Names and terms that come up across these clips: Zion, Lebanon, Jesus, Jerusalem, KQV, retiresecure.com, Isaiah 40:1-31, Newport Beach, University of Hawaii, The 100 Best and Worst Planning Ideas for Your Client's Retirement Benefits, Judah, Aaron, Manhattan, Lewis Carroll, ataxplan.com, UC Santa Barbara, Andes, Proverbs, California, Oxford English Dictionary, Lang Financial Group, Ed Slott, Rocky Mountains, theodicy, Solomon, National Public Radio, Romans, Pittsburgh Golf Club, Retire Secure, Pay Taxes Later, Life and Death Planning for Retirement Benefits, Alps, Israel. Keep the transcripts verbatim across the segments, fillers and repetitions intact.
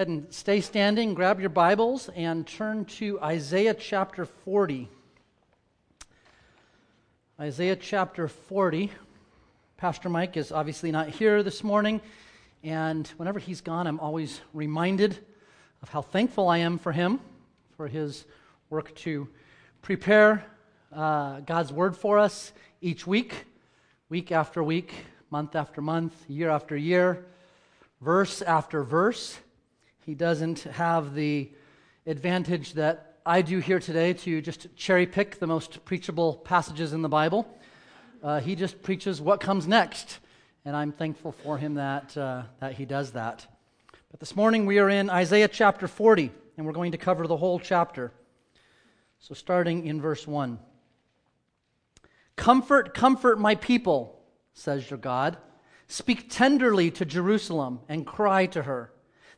And stay standing, grab your Bibles, and turn to Isaiah chapter forty. Isaiah chapter forty. Pastor Mike is obviously not here this morning, and whenever he's gone, I'm always reminded of how thankful I am for him, for his work to prepare uh, God's Word for us each week, week after week, month after month, year after year, verse after verse. He doesn't have the advantage that I do here today to just cherry-pick the most preachable passages in the Bible. Uh, he just preaches what comes next, and I'm thankful for him that uh, that he does that. But this morning we are in Isaiah chapter forty, and we're going to cover the whole chapter. So starting in verse one. "Comfort, comfort my people," says your God. "Speak tenderly to Jerusalem and cry to her,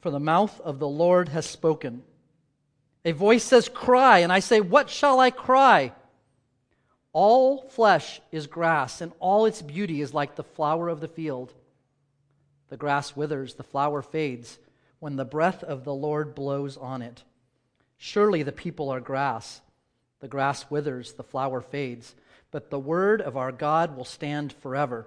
For the mouth of the Lord has spoken." A voice says, "Cry," and I say, "What shall I cry?" All flesh is grass, and all its beauty is like the flower of the field. The grass withers, the flower fades, when the breath of the Lord blows on it. Surely the people are grass. The grass withers, the flower fades, but the word of our God will stand forever.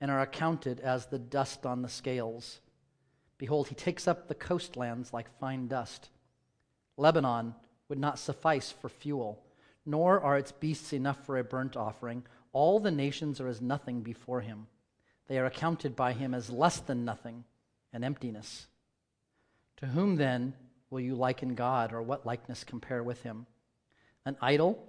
and are accounted as the dust on the scales. Behold, he takes up the coastlands like fine dust. Lebanon would not suffice for fuel, nor are its beasts enough for a burnt offering. All the nations are as nothing before him. They are accounted by him as less than nothing, an emptiness. To whom then will you liken God, or what likeness compare with him? An idol?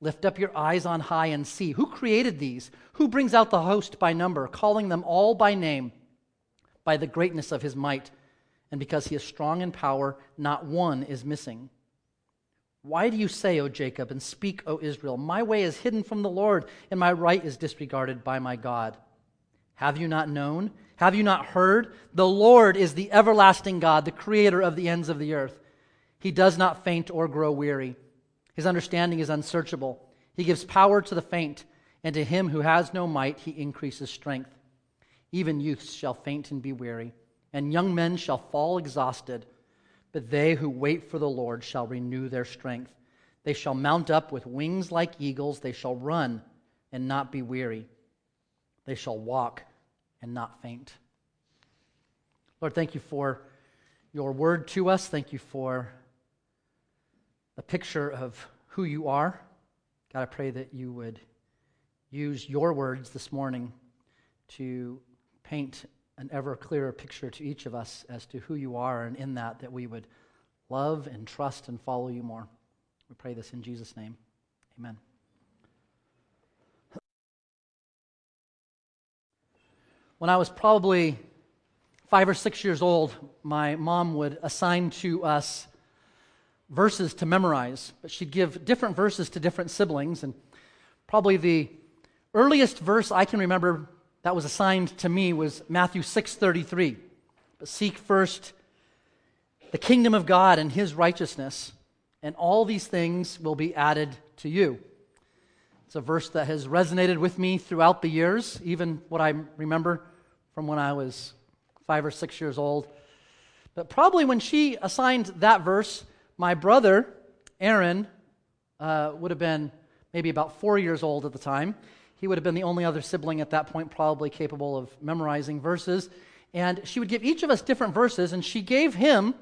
Lift up your eyes on high and see. Who created these? Who brings out the host by number, calling them all by name, by the greatness of his might? And because he is strong in power, not one is missing. Why do you say, O Jacob, and speak, O Israel, my way is hidden from the Lord, and my right is disregarded by my God? Have you not known? Have you not heard? The Lord is the everlasting God, the creator of the ends of the earth. He does not faint or grow weary. His understanding is unsearchable. He gives power to the faint, and to him who has no might he increases strength. Even youths shall faint and be weary, and young men shall fall exhausted. But they who wait for the Lord shall renew their strength. They shall mount up with wings like eagles. They shall run and not be weary. They shall walk and not faint." Lord, thank you for your word to us. Thank you for a picture of who you are. God, I pray that you would use your words this morning to paint an ever clearer picture to each of us as to who you are, and in that, that we would love and trust and follow you more. We pray this in Jesus' name. Amen. When I was probably five or six years old, my mom would assign to us verses to memorize, but she'd give different verses to different siblings, and probably the earliest verse I can remember that was assigned to me was Matthew six thirty-three. But seek first the kingdom of God and his righteousness, and all these things will be added to you. It's a verse that has resonated with me throughout the years, even what I remember from when I was five or six years old. But probably when she assigned that verse, my brother, Aaron, uh, would have been maybe about four years old at the time. He would have been the only other sibling at that point probably capable of memorizing verses. And she would give each of us different verses, and she gave him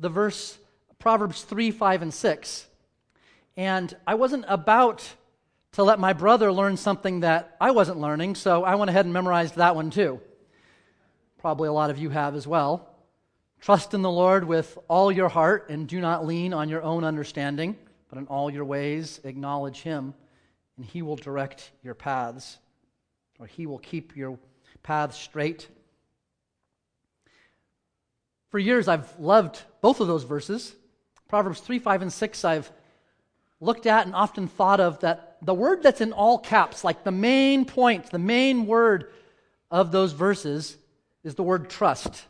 the verse Proverbs three, five, and six. And I wasn't about to let my brother learn something that I wasn't learning, so I went ahead and memorized that one too. Probably a lot of you have as well. Trust in the Lord with all your heart, and do not lean on your own understanding, but in all your ways acknowledge him, and he will direct your paths, or he will keep your paths straight. For years, I've loved both of those verses. Proverbs three, five, and six, I've looked at and often thought of that the word that's in all caps, like the main point, the main word of those verses is the word trust.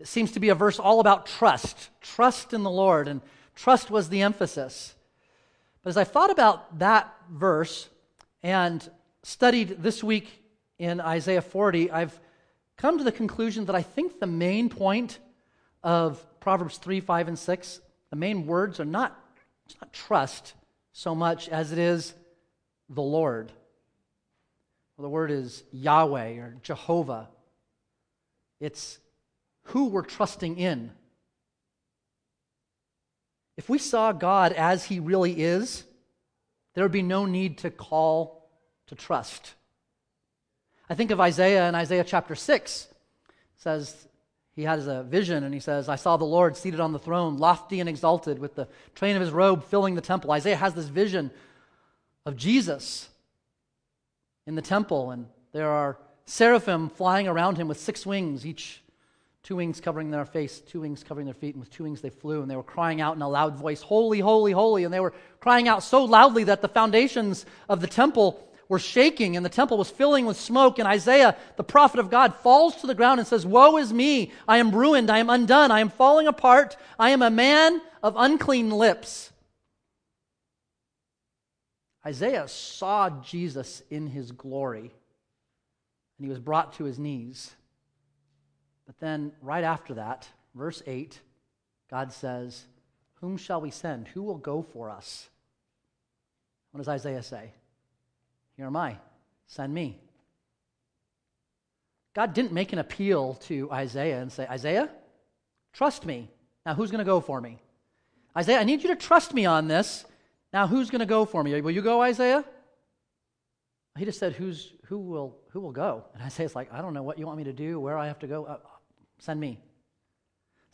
It seems to be a verse all about trust, trust in the Lord, and trust was the emphasis. But as I thought about that verse and studied this week in Isaiah forty, I've come to the conclusion that I think the main point of Proverbs three, five, and six, the main words are not, it's not trust so much as it is the Lord. Well, the word is Yahweh or Jehovah. It's who we're trusting in. If we saw God as he really is, there would be no need to call to trust. I think of Isaiah in Isaiah chapter six. It says he has a vision and he says, I saw the Lord seated on the throne, lofty and exalted, with the train of his robe filling the temple. Isaiah has this vision of Jesus in the temple, and there are seraphim flying around him with six wings, each two wings covering their face, two wings covering their feet, and with two wings they flew, and they were crying out in a loud voice, holy, holy, holy, and they were crying out so loudly that the foundations of the temple were shaking, and the temple was filling with smoke, and Isaiah, the prophet of God, falls to the ground and says, woe is me, I am ruined, I am undone, I am falling apart, I am a man of unclean lips. Isaiah saw Jesus in his glory, and he was brought to his knees. But then, right after that, verse eight, God says, whom shall we send? Who will go for us? What does Isaiah say? Here am I, send me. God didn't make an appeal to Isaiah and say, Isaiah, trust me. Now who's going to go for me? Isaiah, I need you to trust me on this. Now who's going to go for me? Will you go, Isaiah? He just said, "Who's who will who will go?" And Isaiah's like, I don't know what you want me to do, where I have to go. Uh, Send me.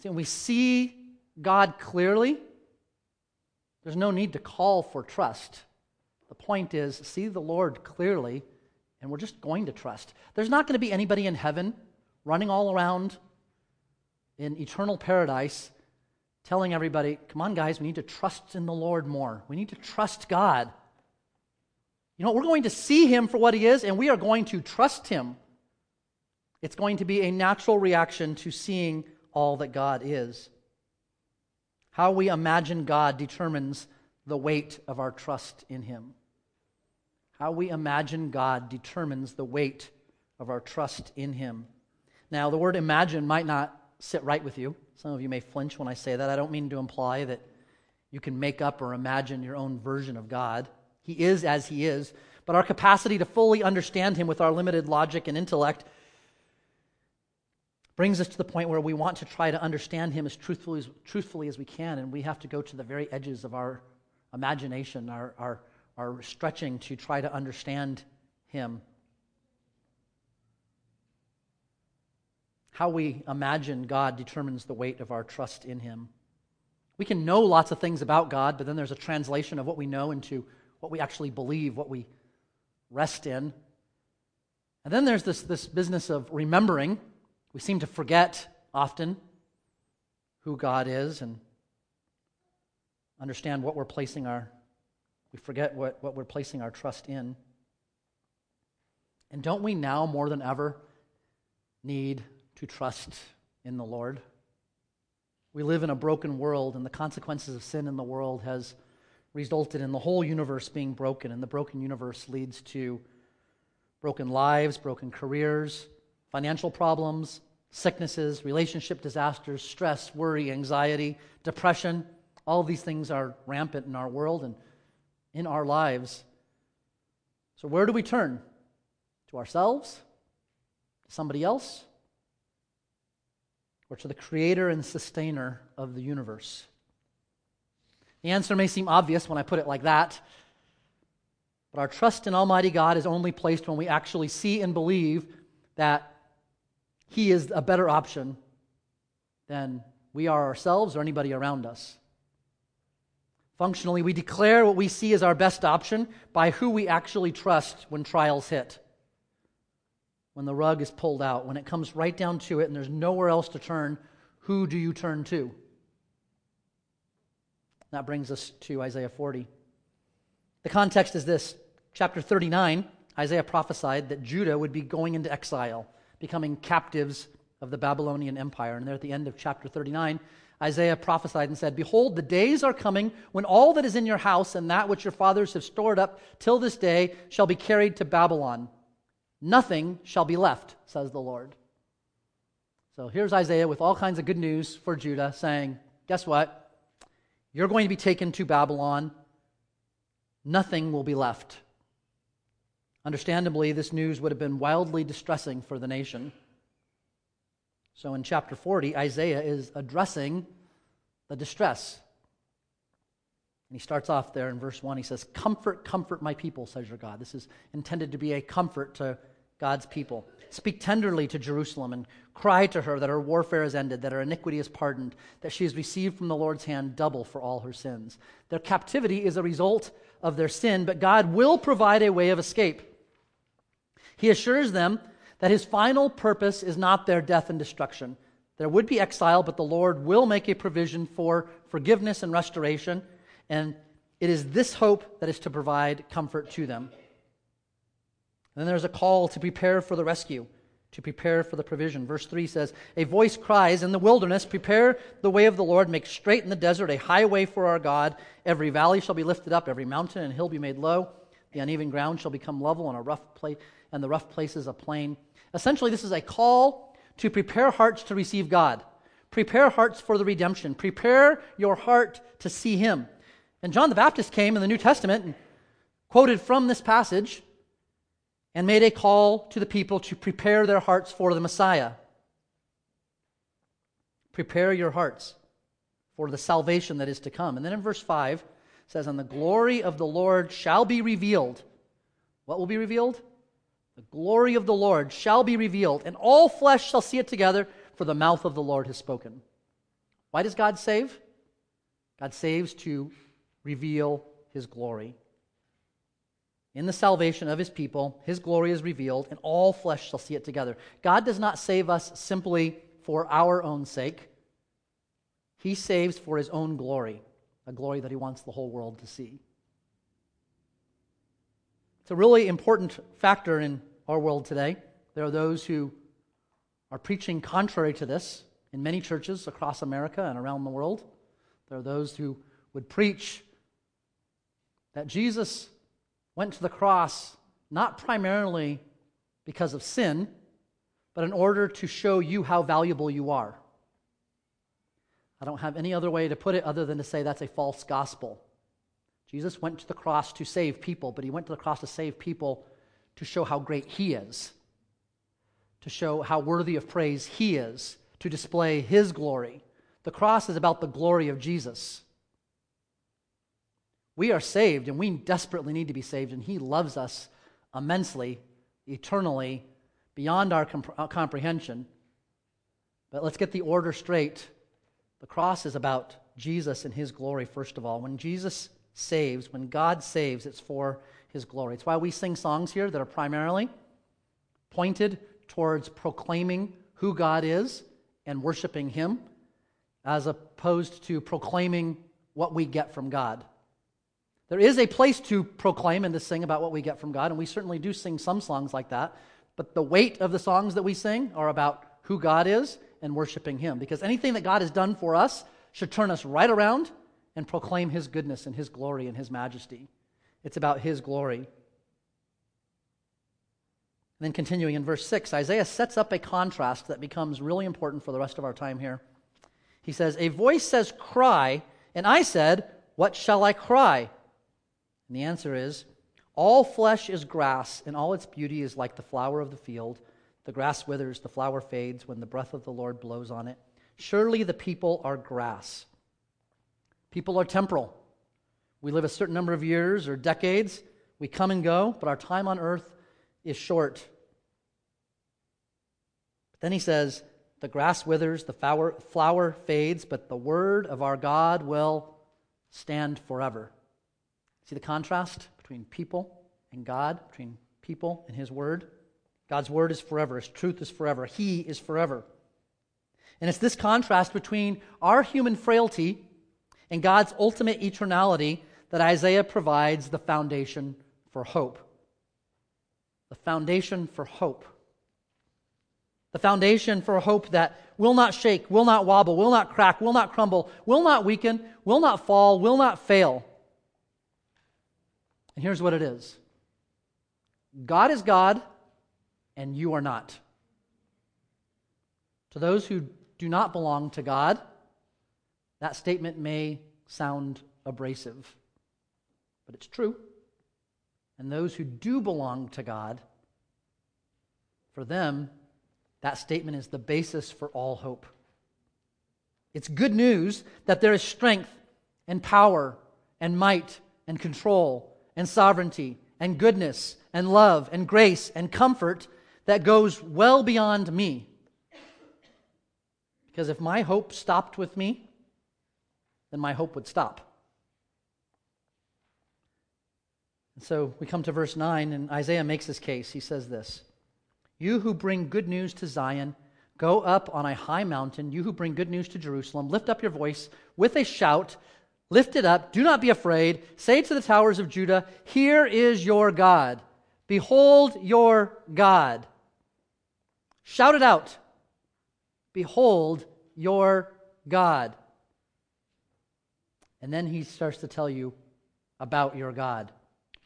See, when we see God clearly, there's no need to call for trust. The point is, see the Lord clearly, and we're just going to trust. There's not going to be anybody in heaven running all around in eternal paradise telling everybody, come on, guys, we need to trust in the Lord more. We need to trust God. You know, we're going to see him for what he is, and we are going to trust him. It's going to be a natural reaction to seeing all that God is. How we imagine God determines the weight of our trust in him. How we imagine God determines the weight of our trust in him. Now, the word imagine might not sit right with you. Some of you may flinch when I say that. I don't mean to imply that you can make up or imagine your own version of God. He is as he is, but our capacity to fully understand him with our limited logic and intellect brings us to the point where we want to try to understand him as truthfully as, truthfully as we can, and we have to go to the very edges of our imagination, our, our, our stretching to try to understand him. How we imagine God determines the weight of our trust in him. We can know lots of things about God, but then there's a translation of what we know into what we actually believe, what we rest in. And then there's this, this business of remembering. We seem to forget often who God is and understand what we're placing our, we forget what, what we're placing our trust in. And don't we now more than ever need to trust in the Lord? We live in a broken world, and the consequences of sin in the world has resulted in the whole universe being broken, and the broken universe leads to broken lives, broken careers, financial problems, sicknesses, relationship disasters, stress, worry, anxiety, depression. All these things are rampant in our world and in our lives. So where do we turn? To ourselves? To somebody else? Or to the creator and sustainer of the universe? The answer may seem obvious when I put it like that, but our trust in Almighty God is only placed when we actually see and believe that he is a better option than we are ourselves or anybody around us. Functionally, we declare what we see as our best option by who we actually trust when trials hit, when the rug is pulled out, when it comes right down to it and there's nowhere else to turn. Who do you turn to? That brings us to Isaiah forty. The context is this. Chapter thirty-nine, Isaiah prophesied that Judah would be going into exile, becoming captives of the Babylonian Empire. And there at the end of chapter thirty-nine, Isaiah prophesied and said, "Behold, the days are coming when all that is in your house and that which your fathers have stored up till this day shall be carried to Babylon. Nothing shall be left, says the Lord." So here's Isaiah with all kinds of good news for Judah, saying, guess what? You're going to be taken to Babylon. Nothing will be left. Understandably, this news would have been wildly distressing for the nation. So in chapter forty, Isaiah is addressing the distress. And he starts off there in verse one. He says, "Comfort, comfort my people, says your God." This is intended to be a comfort to God's people. "Speak tenderly to Jerusalem and cry to her that her warfare is ended, that her iniquity is pardoned, that she has received from the Lord's hand double for all her sins." Their captivity is a result of their sin, but God will provide a way of escape. He assures them that his final purpose is not their death and destruction. There would be exile, but the Lord will make a provision for forgiveness and restoration, and it is this hope that is to provide comfort to them. And then there's a call to prepare for the rescue, to prepare for the provision. Verse three says, "A voice cries in the wilderness, prepare the way of the Lord, make straight in the desert a highway for our God. Every valley shall be lifted up, every mountain and hill be made low. The uneven ground shall become level, and a rough place, and the rough places a plain." Essentially, this is a call to prepare hearts to receive God. Prepare hearts for the redemption. Prepare your heart to see him. And John the Baptist came in the New Testament and quoted from this passage and made a call to the people to prepare their hearts for the Messiah. Prepare your hearts for the salvation that is to come. And then in verse five, it says, "And the glory of the Lord shall be revealed." What will be revealed? "The glory of the Lord shall be revealed, and all flesh shall see it together, for the mouth of the Lord has spoken." Why does God save? God saves to reveal his glory. In the salvation of his people, his glory is revealed, and all flesh shall see it together. God does not save us simply for our own sake. He saves for his own glory, a glory that he wants the whole world to see. It's a really important factor in our world today. There are those who are preaching contrary to this in many churches across America and around the world. There are those who would preach that Jesus went to the cross not primarily because of sin, but in order to show you how valuable you are. I don't have any other way to put it other than to say that's a false gospel. Jesus went to the cross to save people, but he went to the cross to save people to show how great he is. to show how worthy of praise he is, to display his glory. The cross is about the glory of Jesus. We are saved, and we desperately need to be saved, and he loves us immensely, eternally, beyond our comp- comprehension. But let's get the order straight. The cross is about Jesus and his glory, first of all. When Jesus saves, when God saves, it's for his glory. It's why we sing songs here that are primarily pointed towards proclaiming who God is and worshiping him, as opposed to proclaiming what we get from God. There is a place to proclaim and to sing about what we get from God, and we certainly do sing some songs like that, but the weight of the songs that we sing are about who God is and worshiping him, because anything that God has done for us should turn us right around and proclaim his goodness and his glory and his majesty. It's about his glory. And then continuing in verse six, Isaiah sets up a contrast that becomes really important for the rest of our time here. He says, "A voice says, 'Cry,' and I said, 'What shall I cry?' And the answer is, 'All flesh is grass, and all its beauty is like the flower of the field. The grass withers, the flower fades when the breath of the Lord blows on it. Surely the people are grass.'" People are temporal. We live a certain number of years or decades. We come and go, but our time on earth is short. But then he says, "The grass withers, the flower, flower fades, but the word of our God will stand forever." See the contrast between people and God, between people and his word? God's word is forever. His truth is forever. He is forever. And it's this contrast between our human frailty and God's ultimate eternality that Isaiah provides the foundation for hope. The foundation for hope. The foundation for hope that will not shake, will not wobble, will not crack, will not crumble, will not weaken, will not fall, will not fail. And here's what it is. God is God, and you are not. To those who do not belong to God, that statement may sound abrasive, but it's true. And those who do belong to God, for them, that statement is the basis for all hope. It's good news that there is strength and power and might and control and sovereignty and goodness and love and grace and comfort that goes well beyond me. Because if my hope stopped with me, then my hope would stop. And so we come to verse nine, and Isaiah makes his case. He says this, "You who bring good news to Zion, go up on a high mountain. You who bring good news to Jerusalem, lift up your voice with a shout. Lift it up. Do not be afraid. Say to the towers of Judah, 'Here is your God. Behold your God.'" Shout it out. Behold your God. And then he starts to tell you about your God.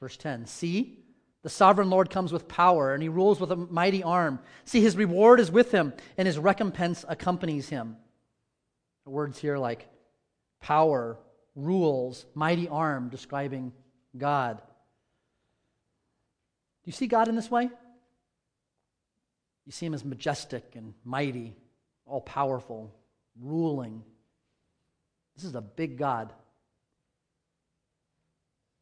Verse ten, "See, the sovereign Lord comes with power, and he rules with a mighty arm. See, his reward is with him, and his recompense accompanies him." The words here like power, rules, mighty arm, describing God. Do you see God in this way? You see him as majestic and mighty, all-powerful, ruling. This is a big God.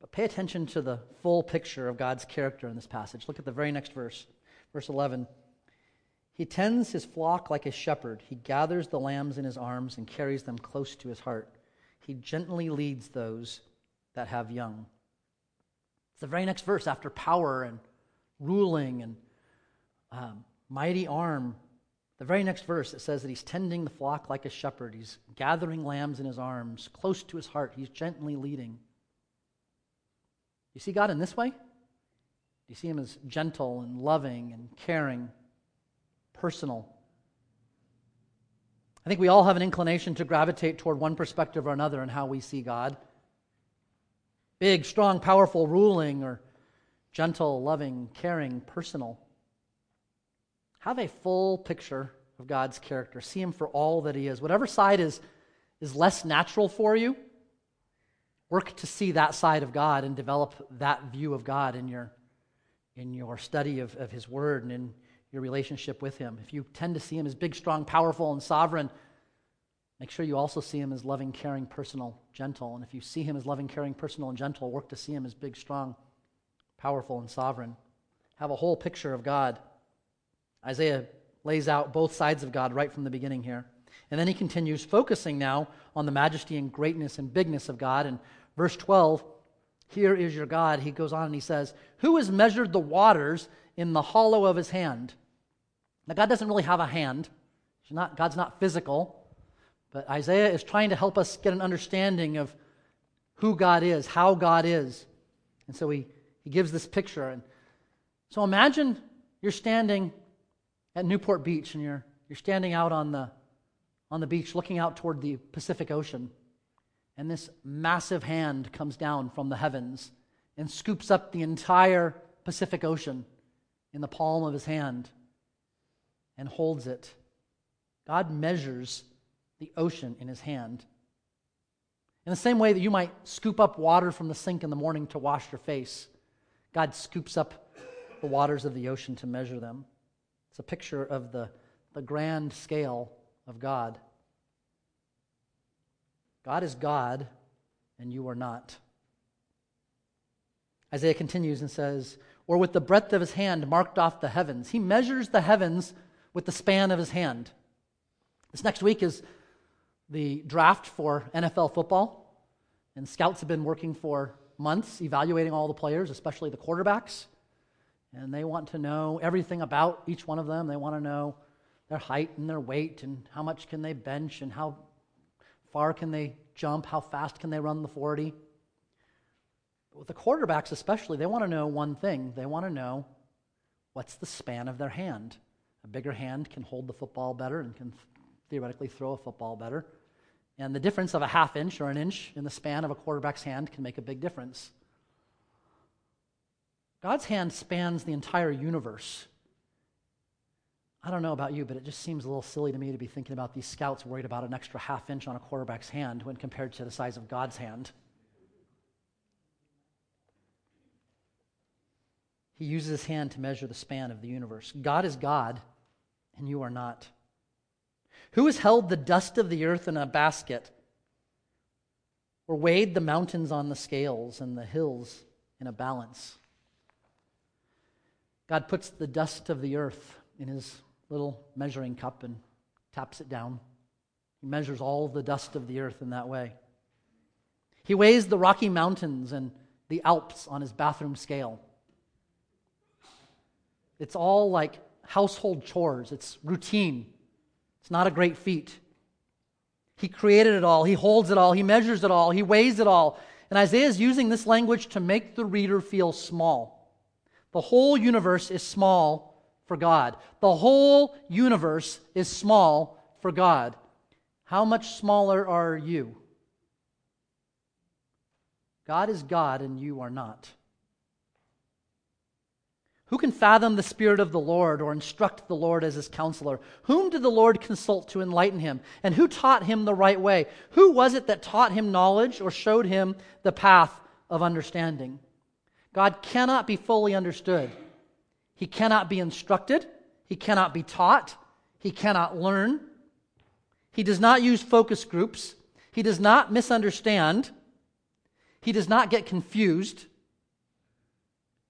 But pay attention to the full picture of God's character in this passage. Look at the very next verse, verse eleven. "He tends his flock like a shepherd. He gathers the lambs in his arms and carries them close to his heart. He gently leads those that have young." It's the very next verse after power and ruling and um, mighty arm. The very next verse, it says that he's tending the flock like a shepherd. He's gathering lambs in his arms, close to his heart. He's gently leading. You see God in this way? You see him as gentle and loving and caring, personal. I think we all have an inclination to gravitate toward one perspective or another in how we see God. Big, strong, powerful, ruling, or gentle, loving, caring, personal. Have a full picture of God's character. See him for all that he is. Whatever side is, is less natural for you, work to see that side of God and develop that view of God in your, in your study of, of his word and in your relationship with him. If you tend to see him as big, strong, powerful, and sovereign, make sure you also see him as loving, caring, personal, gentle. And if you see him as loving, caring, personal, and gentle, work to see him as big, strong, powerful, and sovereign. Have a whole picture of God. Isaiah lays out both sides of God right from the beginning here. And then he continues, focusing now on the majesty and greatness and bigness of God. And verse twelve, here is your God. He goes on and he says, who has measured the waters in the hollow of his hand? Now, God doesn't really have a hand. He's not, God's not physical. But Isaiah is trying to help us get an understanding of who God is, how God is. And so he, he gives this picture. And so imagine you're standing at Newport Beach and you're you're standing out on the on the beach looking out toward the Pacific Ocean. And this massive hand comes down from the heavens and scoops up the entire Pacific Ocean in the palm of his hand and holds it. God measures the ocean in his hand. In the same way that you might scoop up water from the sink in the morning to wash your face, God scoops up the waters of the ocean to measure them. It's a picture of the, the grand scale of God. God is God, and you are not. Isaiah continues and says, or with the breadth of his hand marked off the heavens. He measures the heavens with the span of his hand. This next week is the draft for N F L football, and scouts have been working for months evaluating all the players, especially the quarterbacks, and they want to know everything about each one of them. They want to know their height and their weight and how much can they bench and how far can they jump, how fast can they run the forty. But with the quarterbacks especially, they want to know one thing. They want to know what's the span of their hand. A bigger hand can hold the football better and can th- theoretically throw a football better. And the difference of a half inch or an inch in the span of a quarterback's hand can make a big difference. God's hand spans the entire universe. I don't know about you, but it just seems a little silly to me to be thinking about these scouts worried about an extra half inch on a quarterback's hand when compared to the size of God's hand. He uses his hand to measure the span of the universe. God is God, and you are not. Who has held the dust of the earth in a basket, or weighed the mountains on the scales and the hills in a balance? God puts the dust of the earth in his little measuring cup and taps it down. He measures all the dust of the earth in that way. He weighs the Rocky Mountains and the Alps on his bathroom scale. It's all like household chores. It's routine. It's not a great feat. He created it all. He holds it all. He measures it all. He weighs it all. And Isaiah is using this language to make the reader feel small. The whole universe is small for God. The whole universe is small for God. How much smaller are you? God is God and you are not. Who can fathom the Spirit of the Lord or instruct the Lord as his counselor? Whom did the Lord consult to enlighten him? And who taught him the right way? Who was it that taught him knowledge or showed him the path of understanding? God cannot be fully understood. He cannot be instructed. He cannot be taught. He cannot learn. He does not use focus groups. He does not misunderstand. He does not get confused.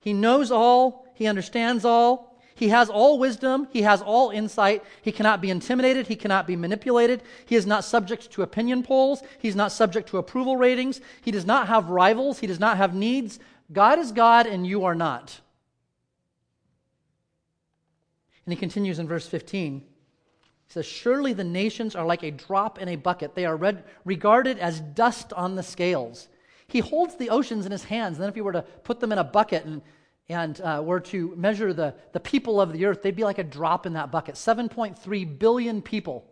He knows all. He understands all. He has all wisdom. He has all insight. He cannot be intimidated. He cannot be manipulated. He is not subject to opinion polls. He's not subject to approval ratings. He does not have rivals. He does not have needs. God is God and you are not. And he continues in verse fifteen. He says, surely the nations are like a drop in a bucket. They are read, regarded as dust on the scales. He holds the oceans in his hands. And then if you were to put them in a bucket and and uh, were to measure the, the people of the earth, they'd be like a drop in that bucket. seven point three billion people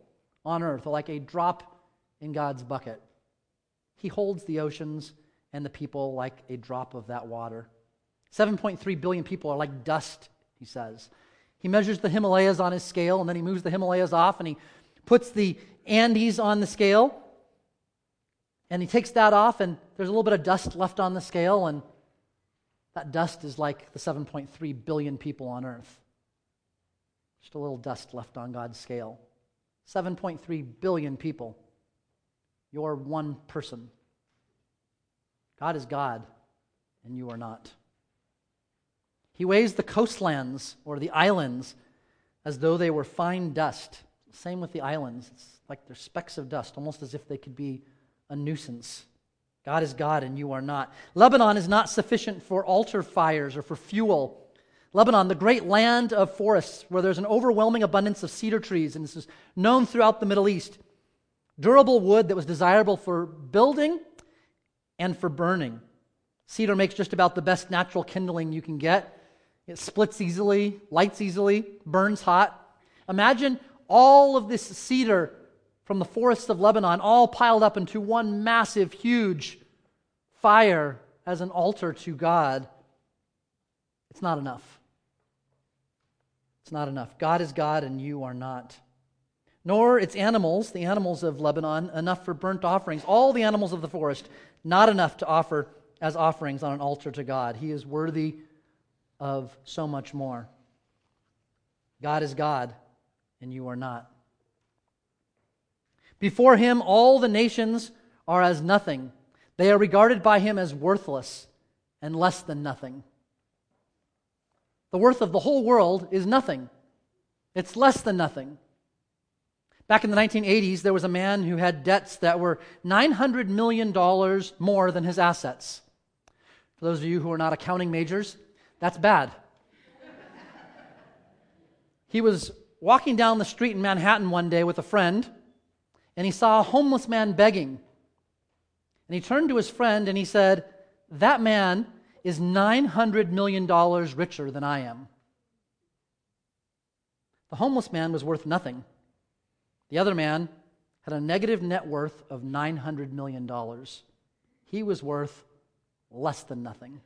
on earth are like a drop in God's bucket. He holds the oceans and the people like a drop of that water. seven point three billion people are like dust, he says. He measures the Himalayas on his scale, and then he moves the Himalayas off, and he puts the Andes on the scale, and he takes that off, and there's a little bit of dust left on the scale, and that dust is like the seven point three billion people on earth. Just a little dust left on God's scale. seven point three billion people. You're one person. God is God, and you are not. He weighs the coastlands or the islands as though they were fine dust. Same with the islands. It's like they're specks of dust, almost as if they could be a nuisance. God is God, and you are not. Lebanon is not sufficient for altar fires or for fuel. Lebanon, the great land of forests where there's an overwhelming abundance of cedar trees, and this is known throughout the Middle East. Durable wood that was desirable for building and for burning. Cedar makes just about the best natural kindling you can get. It splits easily, lights easily, burns hot. Imagine all of this cedar from the forests of Lebanon all piled up into one massive, huge fire as an altar to God. It's not enough. It's not enough. God is God and you are not. Nor its animals, the animals of Lebanon, enough for burnt offerings. All the animals of the forest, not enough to offer as offerings on an altar to God. He is worthy of so much more. God is God and you are not. Before him, all the nations are as nothing. They are regarded by him as worthless and less than nothing. The worth of the whole world is nothing. It's less than nothing. Back in the nineteen eighties, there was a man who had debts that were nine hundred million dollars more than his assets. For those of you who are not accounting majors, that's bad. He was walking down the street in Manhattan one day with a friend, and he saw a homeless man begging. And he turned to his friend and he said, "That man is nine hundred million dollars richer than I am." The homeless man was worth nothing. The other man had a negative net worth of nine hundred million dollars. He was worth less than nothing.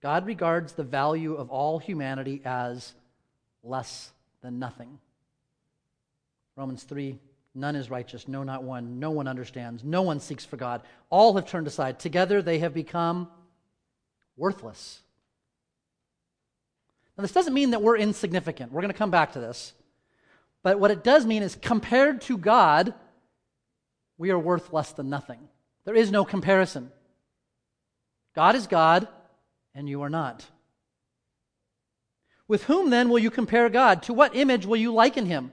God regards the value of all humanity as less than nothing. Romans three, none is righteous, no, not one. No one understands. No one seeks for God. All have turned aside. Together they have become worthless. Now, this doesn't mean that we're insignificant. We're going to come back to this. But what it does mean is compared to God, we are worth less than nothing. There is no comparison. God is God, and you are not. With whom then will you compare God? To what image will you liken him?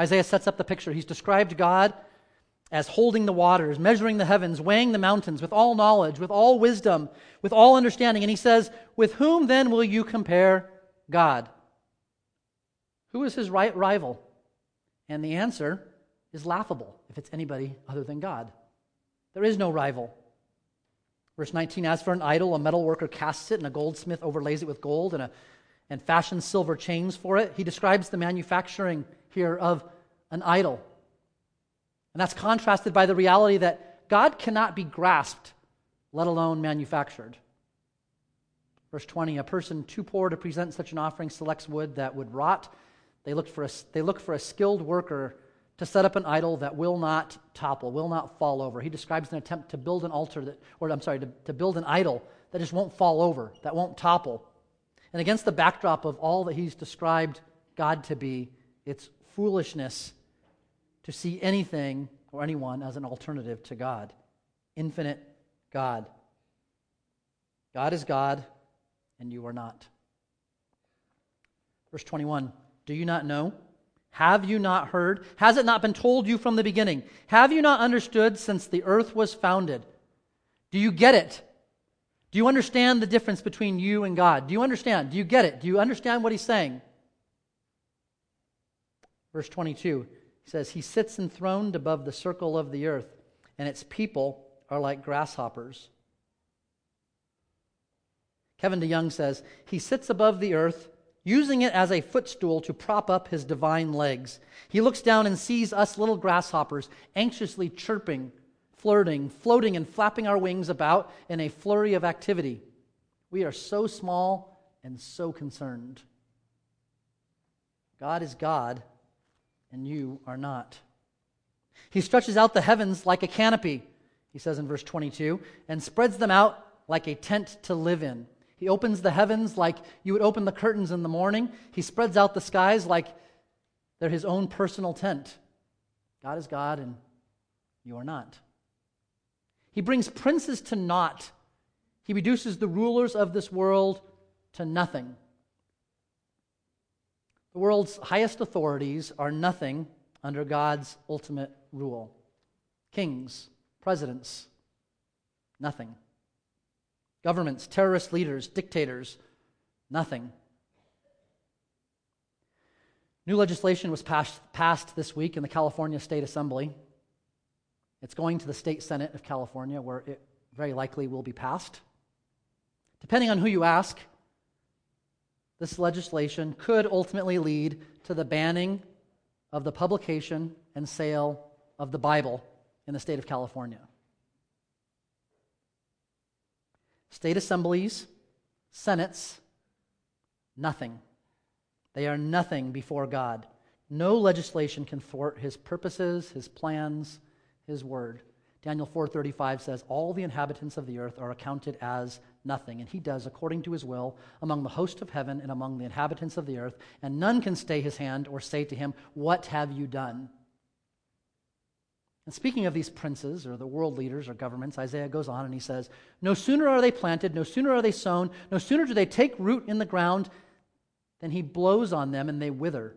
Isaiah sets up the picture. He's described God as holding the waters, measuring the heavens, weighing the mountains with all knowledge, with all wisdom, with all understanding. And he says, with whom then will you compare God? Who is his right rival? And the answer is laughable if it's anybody other than God. There is no rival. Verse nineteen, as for an idol, a metal worker casts it, and a goldsmith overlays it with gold and, a, and fashions silver chains for it. He describes the manufacturing here of an idol. And that's contrasted by the reality that God cannot be grasped, let alone manufactured. Verse twenty, a person too poor to present such an offering selects wood that would rot. They look for a, they look for a skilled worker to set up an idol that will not topple, will not fall over. He describes an attempt to build an altar that, or I'm sorry, to, to build an idol that just won't fall over, that won't topple. And against the backdrop of all that he's described God to be, it's foolishness to see anything or anyone as an alternative to God. Infinite God. God is God, and you are not. Verse twenty-one, do you not know? Have you not heard? Has it not been told you from the beginning? Have you not understood since the earth was founded? Do you get it? Do you understand the difference between you and God? Do you understand? Do you get it? Do you understand what he's saying? Verse twenty-two, he says, he sits enthroned above the circle of the earth, and its people are like grasshoppers. Kevin DeYoung says, he sits above the earth, using it as a footstool to prop up his divine legs. He looks down and sees us little grasshoppers, anxiously chirping, flirting, floating and flapping our wings about in a flurry of activity. We are so small and so concerned. God is God, and you are not. He stretches out the heavens like a canopy, he says in verse twenty-two, and spreads them out like a tent to live in. He opens the heavens like you would open the curtains in the morning. He spreads out the skies like they're his own personal tent. God is God and you are not. He brings princes to naught. He reduces the rulers of this world to nothing. The world's highest authorities are nothing under God's ultimate rule. Kings, presidents, nothing. Governments, terrorist leaders, dictators, nothing. New legislation was passed, passed this week in the California State Assembly. It's going to the State Senate of California, where it very likely will be passed. Depending on who you ask, this legislation could ultimately lead to the banning of the publication and sale of the Bible in the state of California. State assemblies, senates, nothing. They are nothing before God. No legislation can thwart his purposes, his plans, his word. Daniel four thirty-five says, all the inhabitants of the earth are accounted as nothing, and he does according to his will among the host of heaven and among the inhabitants of the earth, and none can stay his hand or say to him, what have you done? And speaking of these princes or the world leaders or governments, Isaiah goes on and he says, no sooner are they planted, no sooner are they sown, no sooner do they take root in the ground, than he blows on them and they wither,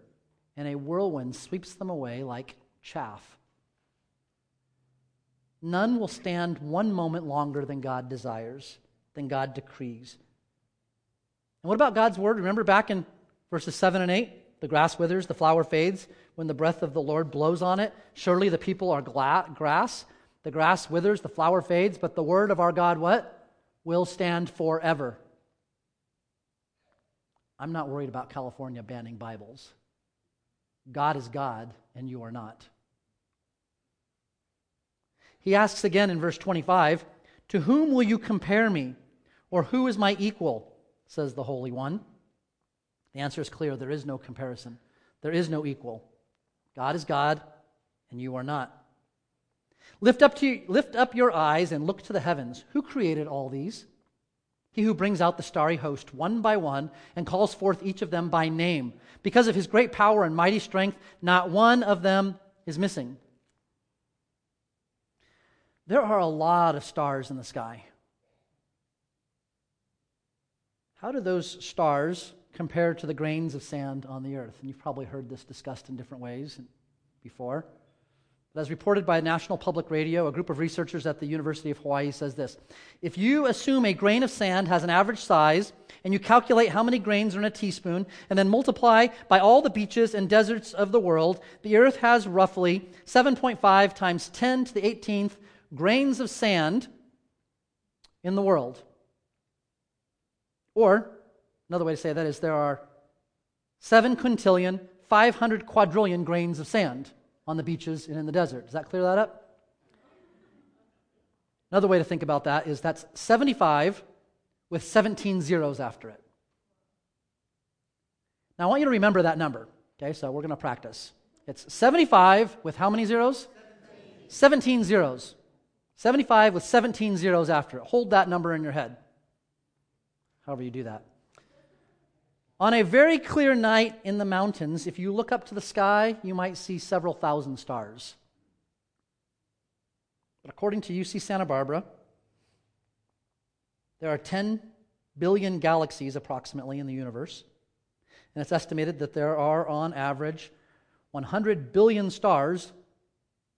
and a whirlwind sweeps them away like chaff. None will stand one moment longer than God desires, than God decrees. And what about God's word? Remember back in verses seven and eight, the grass withers, the flower fades, when the breath of the Lord blows on it. Surely the people are gla- grass. The grass withers, the flower fades, but the word of our God, what? Will stand forever. I'm not worried about California banning Bibles. God is God, and you are not. He asks again in verse twenty-five, to whom will you compare me? Or who is my equal? Says the Holy One. The answer is clear. There is no comparison. There is no equal. God is God, and you are not. Lift up, to, lift up your eyes and look to the heavens. Who created all these? He who brings out the starry host one by one and calls forth each of them by name. Because of his great power and mighty strength, not one of them is missing. There are a lot of stars in the sky. How do those stars compare to the grains of sand on the earth? And you've probably heard this discussed in different ways before. But as reported by National Public Radio, a group of researchers at the University of Hawaii says this: if you assume a grain of sand has an average size, and you calculate how many grains are in a teaspoon, and then multiply by all the beaches and deserts of the world, the earth has roughly seven point five times ten to the eighteenth grains of sand in the world. Or, another way to say that is there are seven quintillion, five hundred quadrillion grains of sand on the beaches and in the desert. Does that clear that up? Another way to think about that is that's seventy-five with seventeen zeros after it. Now I want you to remember that number. Okay, so we're going to practice. It's seventy-five with how many zeros? seventeen. seventeen zeros. seventy-five with seventeen zeros after it. Hold that number in your head, however you do that. On a very clear night in the mountains, if you look up to the sky, you might see several thousand stars. But according to U C Santa Barbara, there are ten billion galaxies approximately in the universe, and it's estimated that there are, on average, one hundred billion stars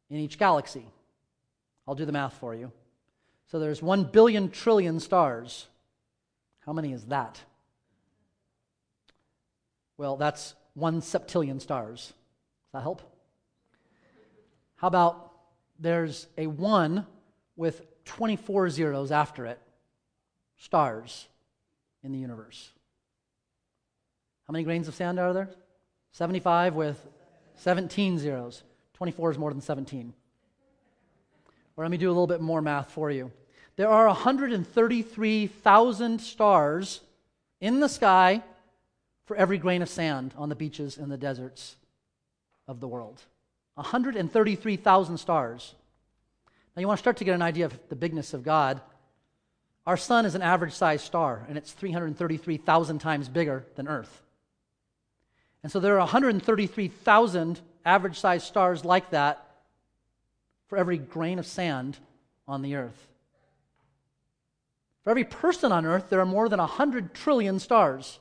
in each galaxy. I'll do the math for you. So there's one billion trillion stars. How many is that? Well, that's one septillion stars. Does that help? How about there's a one with twenty-four zeros after it? Stars in the universe. How many grains of sand are there? seventy-five with seventeen zeros. twenty-four is more than seventeen. Or let me do a little bit more math for you. There are one hundred thirty-three thousand stars in the sky for every grain of sand on the beaches and the deserts of the world. one hundred thirty-three thousand stars. Now you want to start to get an idea of the bigness of God. Our sun is an average-sized star, and it's three hundred thirty-three thousand times bigger than Earth. And so there are one hundred thirty-three thousand average-sized stars like that for every grain of sand on the Earth. For every person on Earth, there are more than one hundred trillion stars.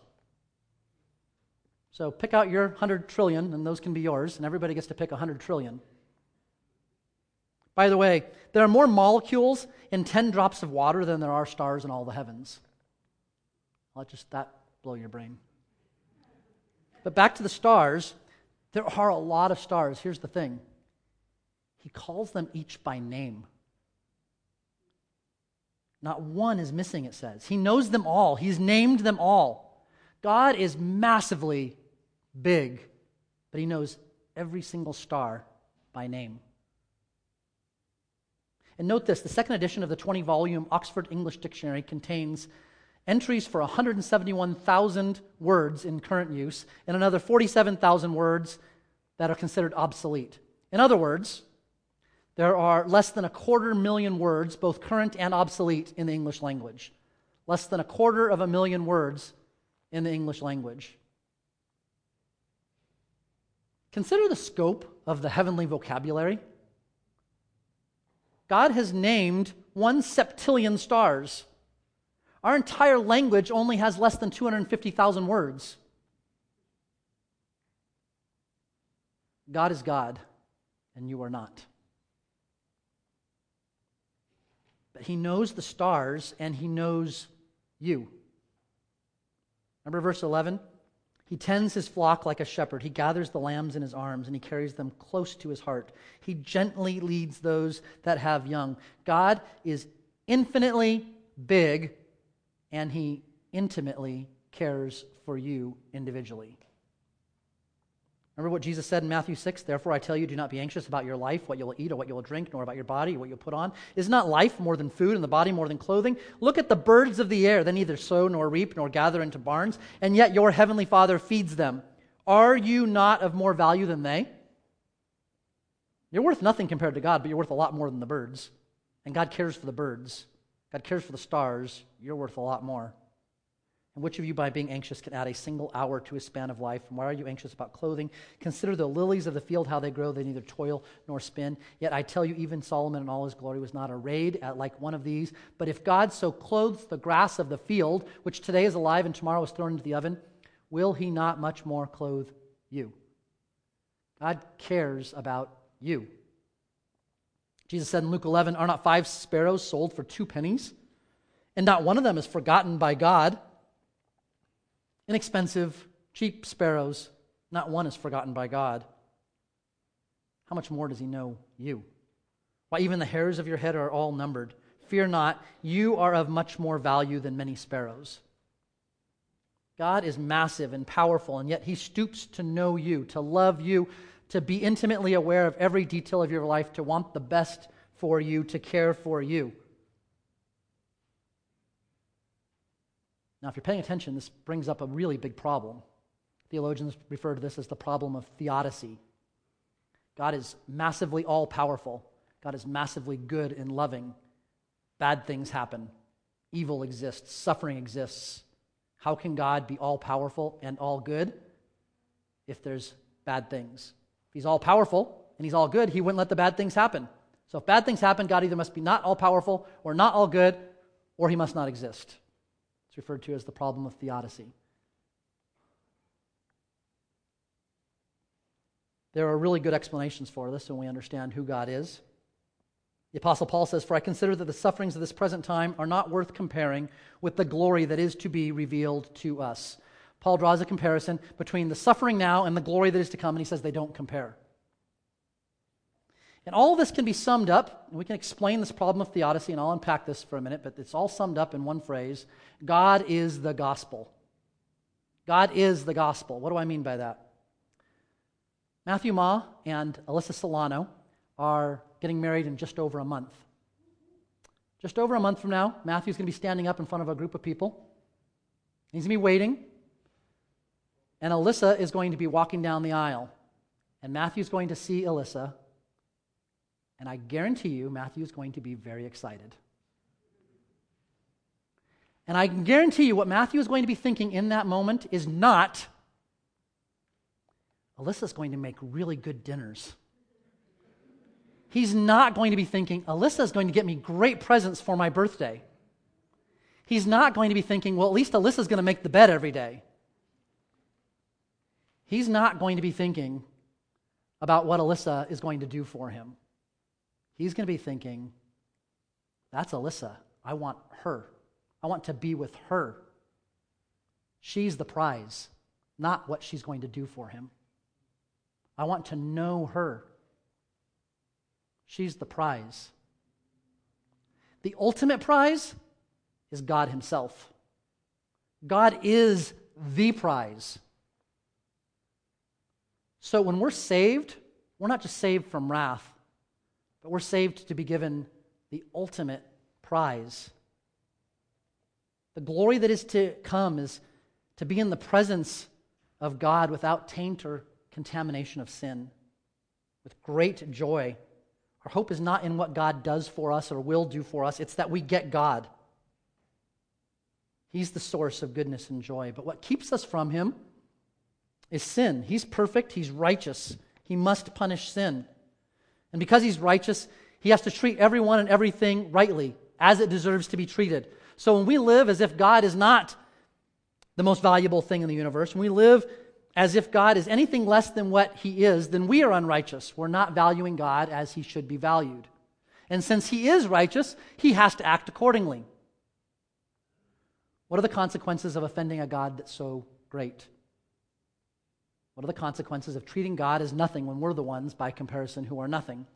So pick out your one hundred trillion, and those can be yours, and everybody gets to pick one hundred trillion. By the way, there are more molecules in ten drops of water than there are stars in all the heavens. I'll let just that blow your brain. But back to the stars, there are a lot of stars. Here's the thing. He calls them each by name. Not one is missing, it says. He knows them all. He's named them all. God is massively big, but he knows every single star by name. And note this, the second edition of the twenty-volume Oxford English Dictionary contains entries for one hundred seventy-one thousand words in current use and another forty-seven thousand words that are considered obsolete. In other words, there are less than a quarter million words, both current and obsolete, in the English language. Less than a quarter of a million words in the English language. Consider the scope of the heavenly vocabulary. God has named one septillion stars. Our entire language only has less than two hundred fifty thousand words. God is God, and you are not. But he knows the stars, and he knows you. Remember verse eleven? He tends his flock like a shepherd. He gathers the lambs in his arms, and he carries them close to his heart. He gently leads those that have young. God is infinitely big, and he intimately cares for you individually. Remember what Jesus said in Matthew six, "Therefore I tell you, do not be anxious about your life, what you will eat or what you will drink, nor about your body, what you will put on. Is not life more than food and the body more than clothing? Look at the birds of the air. They neither sow nor reap nor gather into barns, and yet your heavenly Father feeds them. Are you not of more value than they?" You're worth nothing compared to God, but you're worth a lot more than the birds. And God cares for the birds. God cares for the stars. You're worth a lot more. And which of you, by being anxious, can add a single hour to his span of life? And why are you anxious about clothing? Consider the lilies of the field, how they grow. They neither toil nor spin. Yet I tell you, even Solomon in all his glory was not arrayed at like one of these. But if God so clothes the grass of the field, which today is alive and tomorrow is thrown into the oven, will he not much more clothe you? God cares about you. Jesus said in Luke eleven, "Are not five sparrows sold for two pennies? And not one of them is forgotten by God." Inexpensive, cheap sparrows, not one is forgotten by God. How much more does he know you? Why, even the hairs of your head are all numbered. Fear not, you are of much more value than many sparrows. God is massive and powerful, and yet he stoops to know you, to love you, to be intimately aware of every detail of your life, to want the best for you, to care for you. Now, if you're paying attention, this brings up a really big problem. Theologians refer to this as the problem of theodicy. God is massively all-powerful. God is massively good and loving. Bad things happen. Evil exists. Suffering exists. How can God be all-powerful and all-good if there's bad things? If he's all-powerful and he's all-good, he wouldn't let the bad things happen. So if bad things happen, God either must be not all-powerful or not all-good, or he must not exist. It's referred to as the problem of theodicy. There are really good explanations for this when we understand who God is. The Apostle Paul says, "For I consider that the sufferings of this present time are not worth comparing with the glory that is to be revealed to us." Paul draws a comparison between the suffering now and the glory that is to come, and he says they don't compare. And all of this can be summed up, and we can explain this problem of theodicy, and I'll unpack this for a minute, but it's all summed up in one phrase: God is the gospel. God is the gospel. What do I mean by that? Matthew Ma and Alyssa Solano are getting married in just over a month. Just over a month from now, Matthew's going to be standing up in front of a group of people. He's going to be waiting, and Alyssa is going to be walking down the aisle, and Matthew's going to see Alyssa. And I guarantee you, Matthew's going to be very excited. And I can guarantee you what Matthew is going to be thinking in that moment is not, Alyssa's going to make really good dinners. He's not going to be thinking, Alyssa's going to get me great presents for my birthday. He's not going to be thinking, well, at least Alyssa's going to make the bed every day. He's not going to be thinking about what Alyssa is going to do for him. He's going to be thinking, that's Alyssa. I want her. I want to be with her. She's the prize, not what she's going to do for him. I want to know her. She's the prize. The ultimate prize is God Himself. God is the prize. So when we're saved, we're not just saved from wrath, but we're saved to be given the ultimate prize. The glory that is to come is to be in the presence of God without taint or contamination of sin, with great joy. Our hope is not in what God does for us or will do for us. It's that we get God. He's the source of goodness and joy. But what keeps us from Him is sin. He's perfect. He's righteous. He must punish sin. And because He's righteous, He has to treat everyone and everything rightly, as it deserves to be treated. So when we live as if God is not the most valuable thing in the universe, when we live as if God is anything less than what He is, then we are unrighteous. We're not valuing God as He should be valued. And since He is righteous, He has to act accordingly. What are the consequences of offending a God that's so great? What are the consequences of treating God as nothing when we're the ones, by comparison, who are nothing?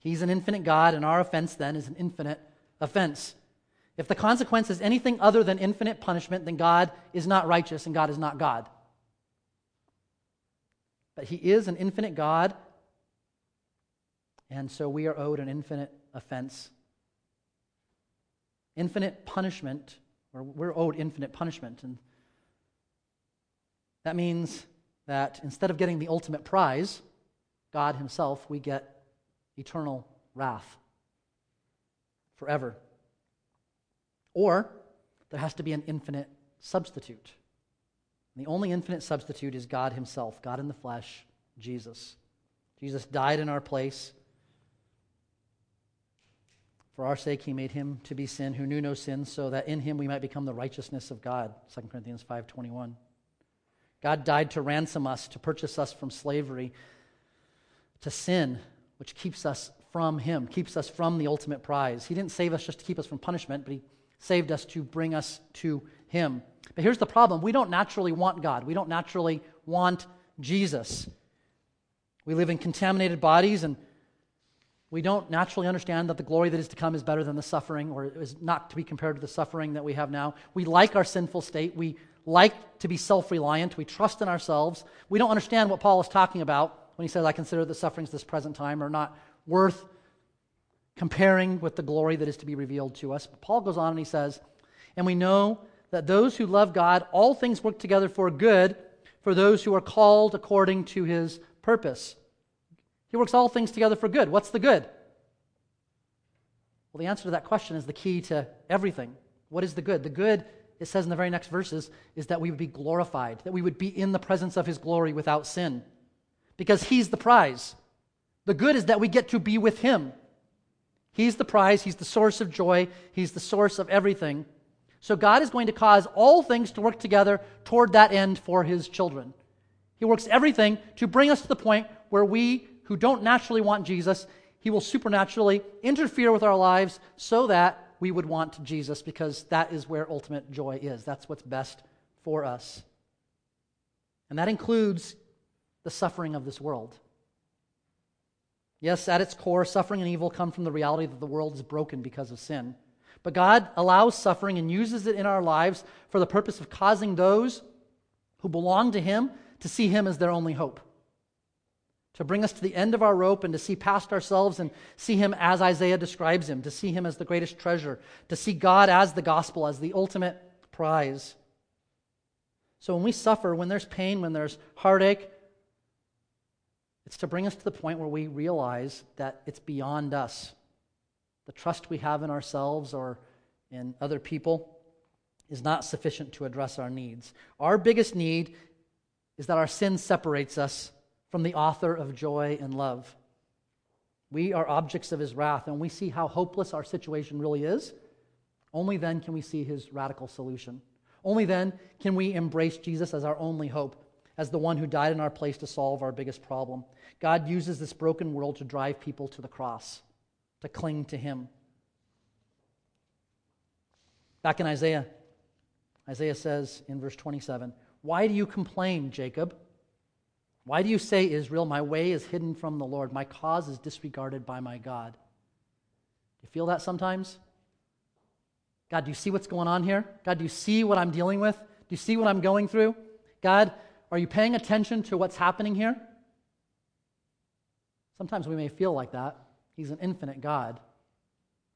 He's an infinite God, and our offense then is an infinite offense. If the consequence is anything other than infinite punishment, then God is not righteous and God is not God. But He is an infinite God, and so we are owed an infinite offense. Infinite punishment, or we're owed infinite punishment. And that means that instead of getting the ultimate prize, God Himself, we get eternal wrath forever. Or there has to be an infinite substitute. And the only infinite substitute is God Himself, God in the flesh, Jesus. Jesus died in our place. For our sake, He made Him to be sin who knew no sin, so that in Him we might become the righteousness of God, Second Corinthians five twenty-one. God died to ransom us, to purchase us from slavery to sin, which keeps us from Him, keeps us from the ultimate prize. He didn't save us just to keep us from punishment, but He saved us to bring us to Him. But here's the problem. We don't naturally want God. We don't naturally want Jesus. We live in contaminated bodies, and we don't naturally understand that the glory that is to come is better than the suffering, or is not to be compared to the suffering that we have now. We like our sinful state. We like to be self-reliant. We trust in ourselves. We don't understand what Paul is talking about when he says, I consider the sufferings of this present time are not worth comparing with the glory that is to be revealed to us. But Paul goes on and he says, and we know that those who love God, all things work together for good, for those who are called according to His purpose. He works all things together for good. What's the good? Well, the answer to that question is the key to everything. What is the good? The good, it says in the very next verses, is that we would be glorified, that we would be in the presence of His glory without sin, because He's the prize. The good is that we get to be with Him. He's the prize. He's the source of joy. He's the source of everything. So God is going to cause all things to work together toward that end for His children. He works everything to bring us to the point where we, who don't naturally want Jesus, He will supernaturally interfere with our lives so that we would want Jesus, because that is where ultimate joy is. That's what's best for us. And that includes the suffering of this world. Yes, at its core, suffering and evil come from the reality that the world is broken because of sin. But God allows suffering and uses it in our lives for the purpose of causing those who belong to Him to see Him as their only hope, to bring us to the end of our rope and to see past ourselves and see Him as Isaiah describes Him, to see Him as the greatest treasure, to see God as the gospel, as the ultimate prize. So when we suffer, when there's pain, when there's heartache, it's to bring us to the point where we realize that it's beyond us. The trust we have in ourselves or in other people is not sufficient to address our needs. Our biggest need is that our sin separates us from the author of joy and love. We are objects of his wrath, and we see how hopeless our situation really is. Only then can we see his radical solution. Only then can we embrace Jesus as our only hope, as the one who died in our place to solve our biggest problem. God uses this broken world to drive people to the cross, to cling to him. Back in Isaiah, Isaiah says in verse twenty-seven, "Why do you complain, Jacob? Why do you say, Israel, my way is hidden from the Lord, my cause is disregarded by my God?" You feel that sometimes? God, do you see what's going on here? God, do you see what I'm dealing with? Do you see what I'm going through? God, are you paying attention to what's happening here? Sometimes we may feel like that. He's an infinite God,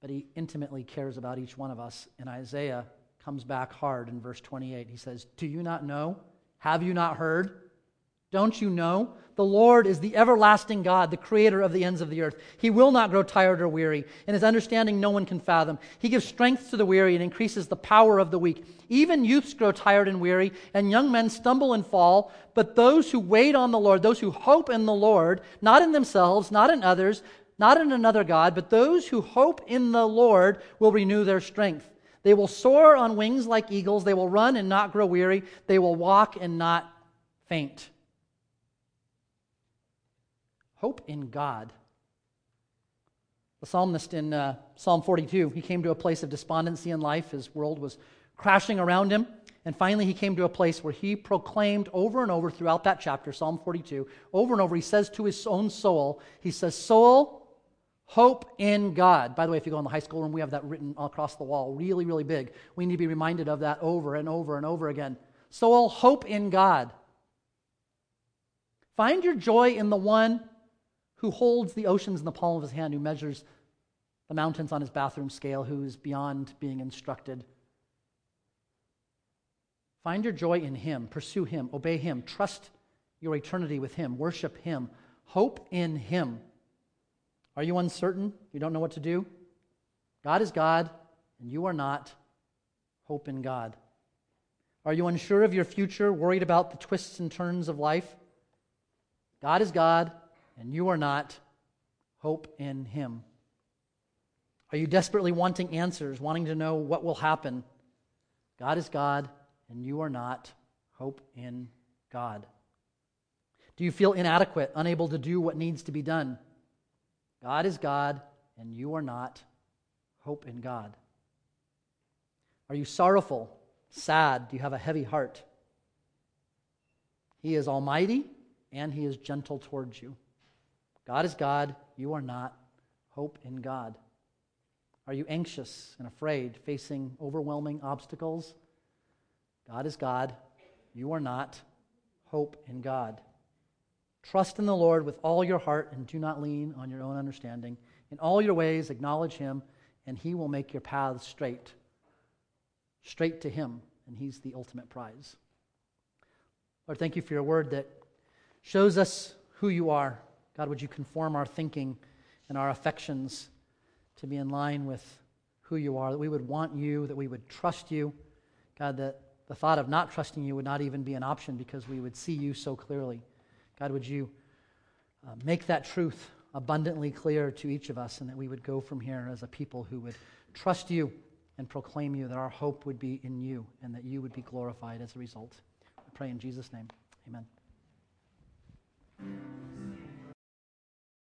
but he intimately cares about each one of us. And Isaiah comes back hard in verse twenty-eight. He says, "Do you not know? Have you not heard? Don't you know? The Lord is the everlasting God, the creator of the ends of the earth. He will not grow tired or weary, and his understanding no one can fathom. He gives strength to the weary and increases the power of the weak. Even youths grow tired and weary, and young men stumble and fall. But those who wait on the Lord, those who hope in the Lord, not in themselves, not in others, not in another God, but those who hope in the Lord will renew their strength. They will soar on wings like eagles. They will run and not grow weary. They will walk and not faint." Hope in God. The psalmist in uh, Psalm forty-two, he came to a place of despondency in life. His world was crashing around him. And finally, he came to a place where he proclaimed over and over throughout that chapter, Psalm forty-two, over and over, he says to his own soul, he says, "Soul, hope in God." By the way, if you go in the high school room, we have that written across the wall, really, really big. We need to be reminded of that over and over and over again. Soul, hope in God. Find your joy in the one who holds the oceans in the palm of his hand, who measures the mountains on his bathroom scale, who is beyond being instructed. Find your joy in him. Pursue him. Obey him. Trust your eternity with him. Worship him. Hope in him. Are you uncertain? You don't know what to do? God is God, and you are not. Hope in God. Are you unsure of your future, worried about the twists and turns of life? God is God, and you are not. Hope in him. Are you desperately wanting answers, wanting to know what will happen? God is God, and you are not. Hope in God. Do you feel inadequate, unable to do what needs to be done? God is God, and you are not. Hope in God. Are you sorrowful, sad? Do you have a heavy heart? He is almighty, and he is gentle towards you. God is God, you are not. Hope in God. Are you anxious and afraid, facing overwhelming obstacles? God is God, you are not. Hope in God. Trust in the Lord with all your heart and do not lean on your own understanding. In all your ways acknowledge him, and he will make your paths straight. Straight to him, and he's the ultimate prize. Lord, thank you for your word that shows us who you are. God, would you conform our thinking and our affections to be in line with who you are, that we would want you, that we would trust you. God, that the thought of not trusting you would not even be an option because we would see you so clearly. God, would you uh, make that truth abundantly clear to each of us, and that we would go from here as a people who would trust you and proclaim you, that our hope would be in you, and that you would be glorified as a result. I pray in Jesus' name. Amen.